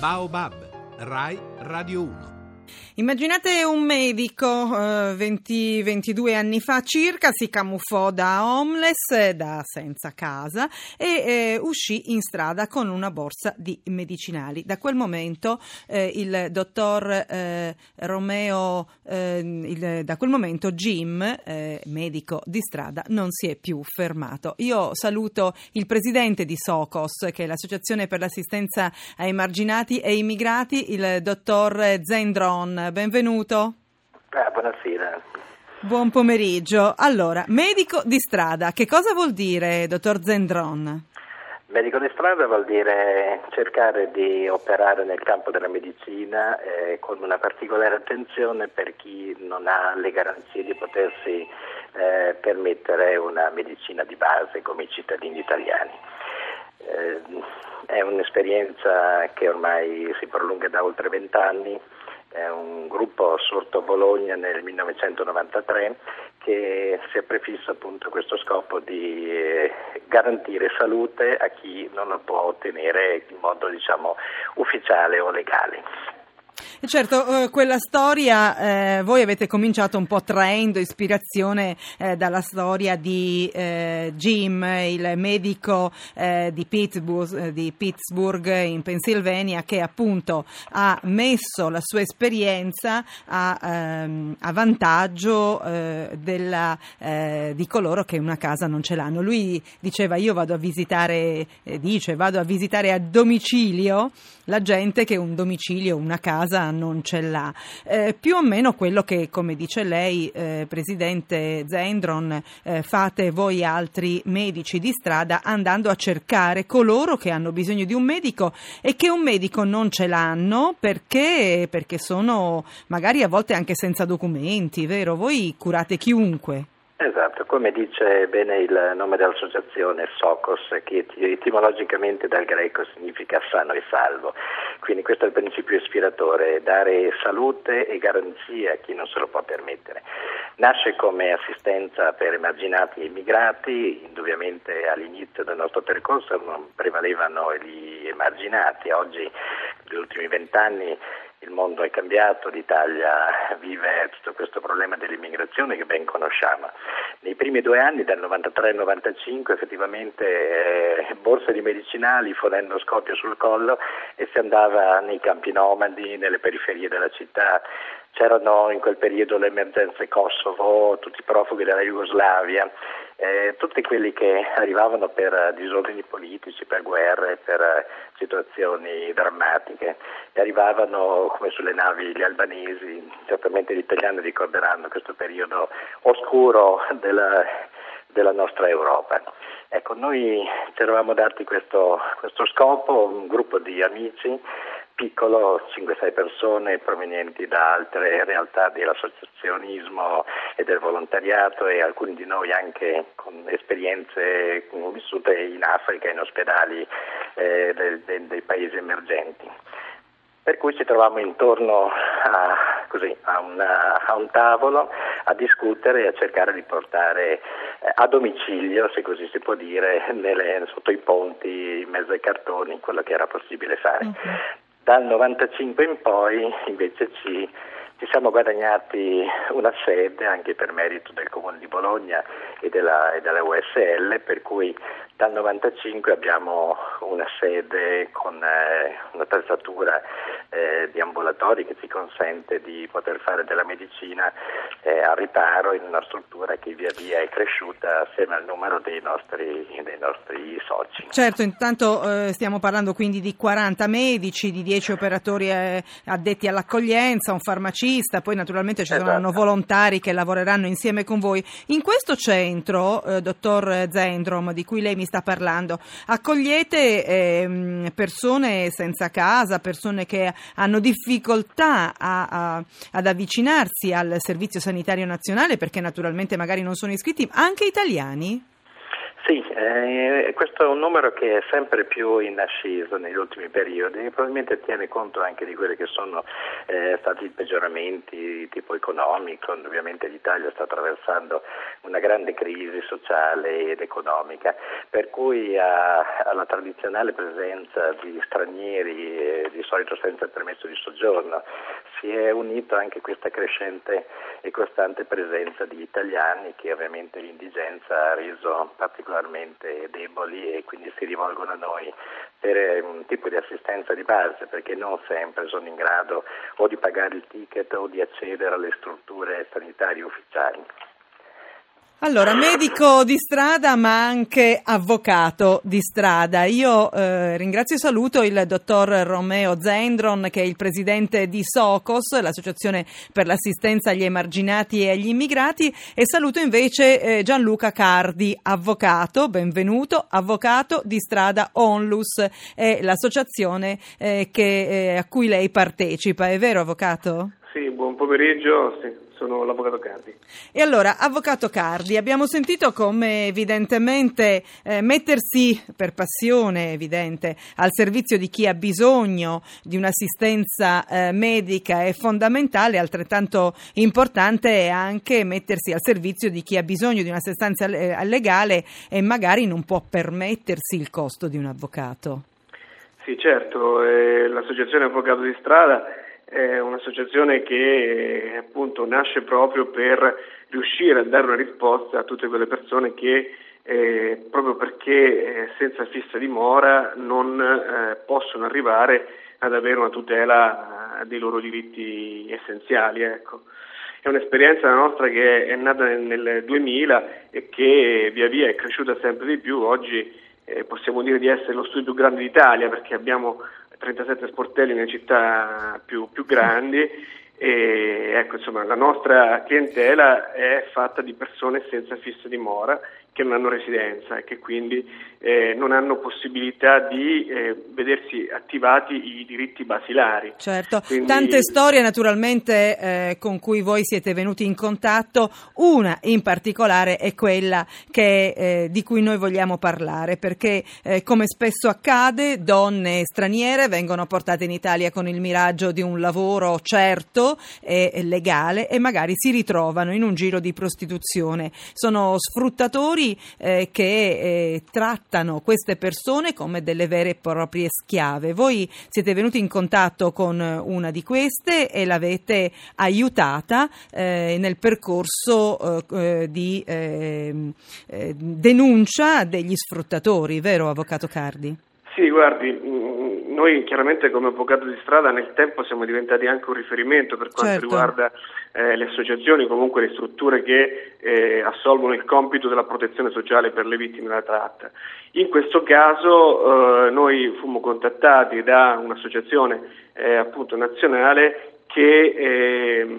BAOBAB, Rai Radio 1. Immaginate un medico 22 anni fa circa, si camuffò da homeless, da senza casa e uscì in strada con una borsa di medicinali. Da quel momento il dottor Romeo, da quel momento Jim, medico di strada, non si è più fermato. Io saluto il presidente di Socos, che è l'Associazione per l'assistenza ai marginati e immigrati, il dottor Zendron. Benvenuto. Buonasera. Buon pomeriggio. Allora, medico di strada, che cosa vuol dire, dottor Zendron? Medico di strada vuol dire cercare di operare nel campo della medicina con una particolare attenzione per chi non ha le garanzie di potersi permettere una medicina di base come i cittadini italiani. È un'esperienza che ormai si prolunga da oltre 20 anni. È un gruppo sorto a Bologna nel 1993 che si è prefisso appunto questo scopo di garantire salute a chi non la può ottenere in modo ufficiale o legale. Certo, quella storia, voi avete cominciato un po' traendo ispirazione dalla storia di Jim, il medico di Pittsburgh in Pennsylvania, che appunto ha messo la sua esperienza a vantaggio di coloro che una casa non ce l'hanno. Lui diceva: vado a visitare a domicilio la gente che un domicilio, una casa non ce l'ha, più o meno quello che, come dice lei, presidente Zendron, fate voi altri medici di strada, andando a cercare coloro che hanno bisogno di un medico e che un medico non ce l'hanno perché sono magari a volte anche senza documenti, vero? Voi curate chiunque. Esatto, come dice bene il nome dell'associazione, Socos, che etimologicamente dal greco significa sano e salvo, quindi questo è il principio ispiratore, dare salute e garanzia a chi non se lo può permettere. Nasce come assistenza per emarginati e immigrati, indubbiamente all'inizio del nostro percorso non prevalevano gli emarginati, oggi negli ultimi 20 anni il mondo è cambiato, l'Italia vive tutto questo problema dell'immigrazione che ben conosciamo. Nei primi 2 anni, dal 93 al 95, effettivamente borse di medicinali, forendo scoppio sul collo, e si andava nei campi nomadi, nelle periferie della città. C'erano in quel periodo le emergenze Kosovo, tutti i profughi della Jugoslavia, tutti quelli che arrivavano per disordini politici, per guerre, per situazioni drammatiche, e arrivavano come sulle navi gli albanesi. Certamente gli italiani ricorderanno questo periodo oscuro della nostra Europa. Ecco, noi ci eravamo dati questo scopo, un gruppo di amici piccolo, 5-6 persone provenienti da altre realtà dell'associazionismo e del volontariato, e alcuni di noi anche con esperienze vissute in Africa, in ospedali dei paesi emergenti. Per cui ci trovavamo intorno a un tavolo a discutere e a cercare di portare a domicilio, se così si può dire, sotto i ponti, in mezzo ai cartoni, quello che era possibile fare. Okay. Dal 95 in poi invece ci siamo guadagnati una sede anche per merito del Comune di Bologna e della USL, per cui dal 95 abbiamo una sede con una attrezzatura di ambulatori che ci consente di poter fare della medicina a riparo in una struttura che via via è cresciuta assieme al numero dei nostri soci. Certo, intanto stiamo parlando quindi di 40 medici, di 10 operatori addetti all'accoglienza, un farmacista, poi naturalmente ci saranno volontari che lavoreranno insieme con voi. In questo centro, dottor Zendron, di cui lei mi sta parlando, accogliete persone senza casa, persone che hanno difficoltà ad avvicinarsi al Servizio Sanitario Nazionale perché naturalmente magari non sono iscritti, anche italiani? Sì, questo è un numero che è sempre più in ascesa negli ultimi periodi e probabilmente tiene conto anche di quelli che sono stati i peggioramenti di tipo economico. Ovviamente l'Italia sta attraversando una grande crisi sociale ed economica, per cui alla tradizionale presenza di stranieri, di solito senza permesso di soggiorno, si è unito anche questa crescente e costante presenza di italiani che ovviamente l'indigenza ha reso particolarmente deboli e quindi si rivolgono a noi per un tipo di assistenza di base, perché non sempre sono in grado o di pagare il ticket o di accedere alle strutture sanitarie ufficiali. Allora, medico di strada ma anche avvocato di strada. Io ringrazio e saluto il dottor Romeo Zendron, che è il presidente di Socos, l'associazione per l'assistenza agli emarginati e agli immigrati, e saluto invece Gianluca Cardi, avvocato. Benvenuto. Avvocato di Strada Onlus è l'associazione a cui lei partecipa, è vero, avvocato? Sì, buon pomeriggio, sì. Sono l'avvocato Cardi. E allora, avvocato Cardi, abbiamo sentito come evidentemente mettersi per passione evidente al servizio di chi ha bisogno di un'assistenza medica è fondamentale, altrettanto importante è anche mettersi al servizio di chi ha bisogno di un'assistenza legale e magari non può permettersi il costo di un avvocato. Sì, certo, l'associazione Avvocato di Strada è un'associazione che appunto nasce proprio per riuscire a dare una risposta a tutte quelle persone che proprio perché senza fissa dimora non possono arrivare ad avere una tutela dei loro diritti essenziali, ecco. È un'esperienza nostra che è nata nel 2000 e che via via è cresciuta sempre di più. Oggi possiamo dire di essere lo studio più grande d'Italia, perché abbiamo 37 sportelli nelle città più grandi, e ecco, insomma, la nostra clientela è fatta di persone senza fissa dimora che non hanno residenza e che quindi non hanno possibilità di vedersi attivati i diritti basilari. Certo, quindi tante storie naturalmente con cui voi siete venuti in contatto. Una in particolare è quella che di cui noi vogliamo parlare, perché come spesso accade, donne straniere vengono portate in Italia con il miraggio di un lavoro certo e legale e magari si ritrovano in un giro di prostituzione. Sono sfruttatori che trattano queste persone come delle vere e proprie schiave. Voi siete venuti in contatto con una di queste e l'avete aiutata nel percorso di denuncia degli sfruttatori, vero, avvocato Cardi? Sì, guardi, noi chiaramente come Avvocato di Strada nel tempo siamo diventati anche un riferimento per quanto certo. riguarda le associazioni, comunque le strutture che assolvono il compito della protezione sociale per le vittime della tratta. In questo caso noi fummo contattati da un'associazione appunto nazionale che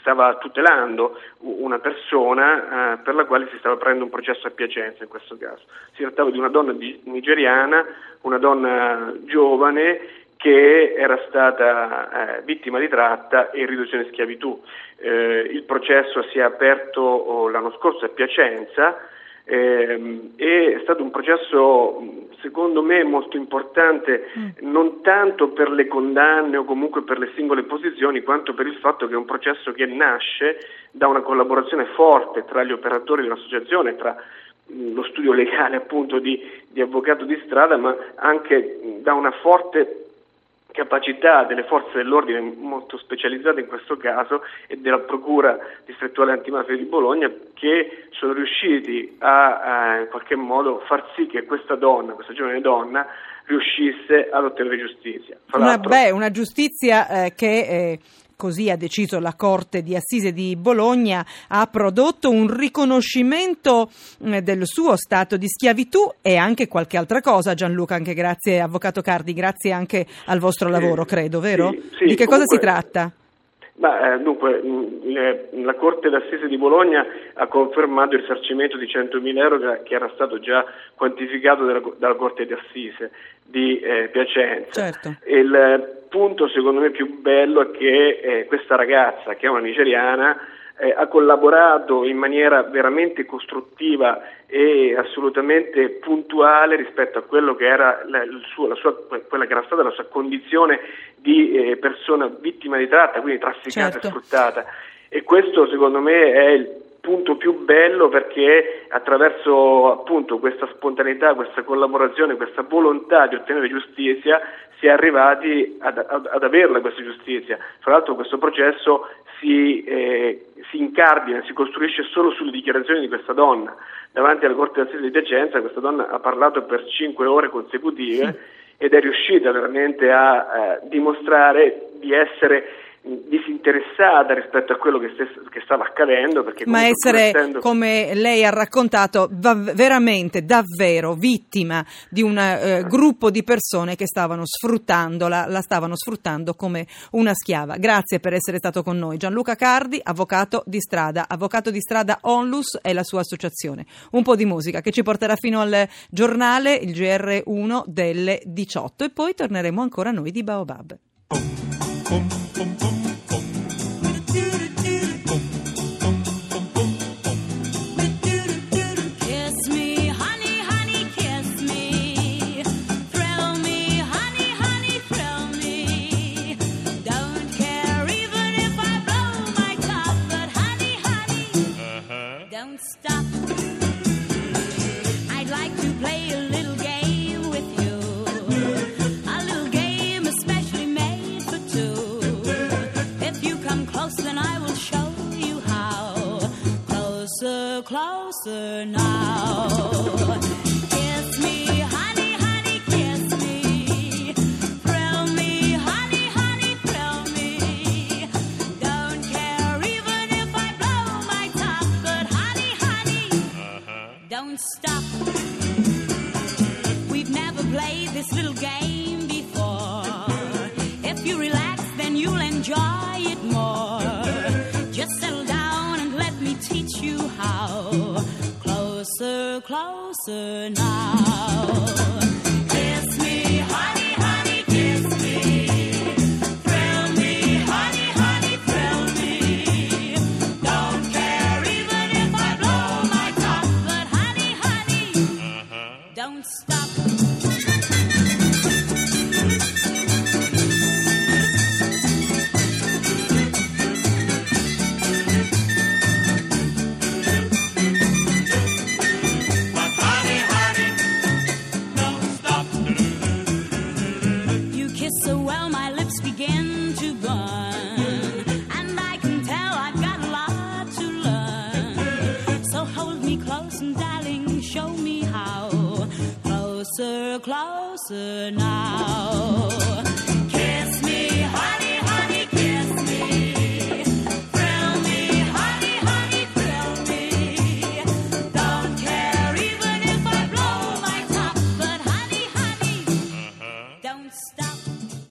stava tutelando una persona per la quale si stava aprendo un processo a Piacenza. In questo caso si trattava di una donna nigeriana, una donna giovane che era stata vittima di tratta e riduzione in schiavitù. Il processo si è aperto l'anno scorso a Piacenza, è stato un processo secondo me molto importante, non tanto per le condanne o comunque per le singole posizioni, quanto per il fatto che è un processo che nasce da una collaborazione forte tra gli operatori dell'associazione, tra lo studio legale appunto di Avvocato di Strada, ma anche da una forte capacità delle forze dell'ordine molto specializzate in questo caso e della Procura distrettuale antimafia di Bologna, che sono riusciti a in qualche modo far sì che questa giovane donna riuscisse ad ottenere giustizia. Una giustizia così ha deciso la Corte di Assise di Bologna, ha prodotto un riconoscimento del suo stato di schiavitù e anche qualche altra cosa, Gianluca, anche grazie, avvocato Cardi, grazie anche al vostro lavoro, credo, vero? Sì, di che comunque, cosa si tratta? La Corte d'Assise di Bologna ha confermato il risarcimento di 100.000 euro che era stato già quantificato dalla Corte d'Assise di Piacenza. Certo. Il punto secondo me più bello è che questa ragazza, che è una nigeriana, ha collaborato in maniera veramente costruttiva e assolutamente puntuale rispetto a quello che era quella che era stata la sua condizione di persona vittima di tratta, quindi trafficata, certo, e sfruttata. E questo secondo me è il punto più bello, perché attraverso appunto questa spontaneità, questa collaborazione, questa volontà di ottenere giustizia si è arrivati ad averla questa giustizia. Fra l'altro questo processo si incardina, si costruisce solo sulle dichiarazioni di questa donna. Davanti alla Corte d'Assise di Piacenza questa donna ha parlato per 5 ore consecutive, sì, ed è riuscita veramente a dimostrare di essere disinteressata rispetto a quello che stava accadendo, perché ma essere, come lei ha raccontato, davvero vittima di un gruppo di persone che stavano sfruttandola, la stavano sfruttando come una schiava. Grazie per essere stato con noi. Gianluca Cardi, avvocato di strada. Avvocato di strada Onlus è la sua associazione. Un po' di musica che ci porterà fino al giornale, il GR1 delle 18, e poi torneremo ancora noi di Baobab. Closer now. Kiss me, honey, honey, kiss me. Thrill me, honey, honey, thrill me. Don't care even if I blow my top, but honey, honey, don't stop. We've never played this little game before. If you relax, then you'll enjoy it more. Just settle down and let me teach you how. Closer, closer now. Kiss me, honey, honey, kiss me. Thrill me, honey, honey, thrill me. Don't care even if I blow my top, but honey, honey, don't stop. Closer, closer now. Kiss me, honey, honey, kiss me. Thrill me, honey, honey, thrill me. Don't care even if I blow my top, but honey, honey, don't stop.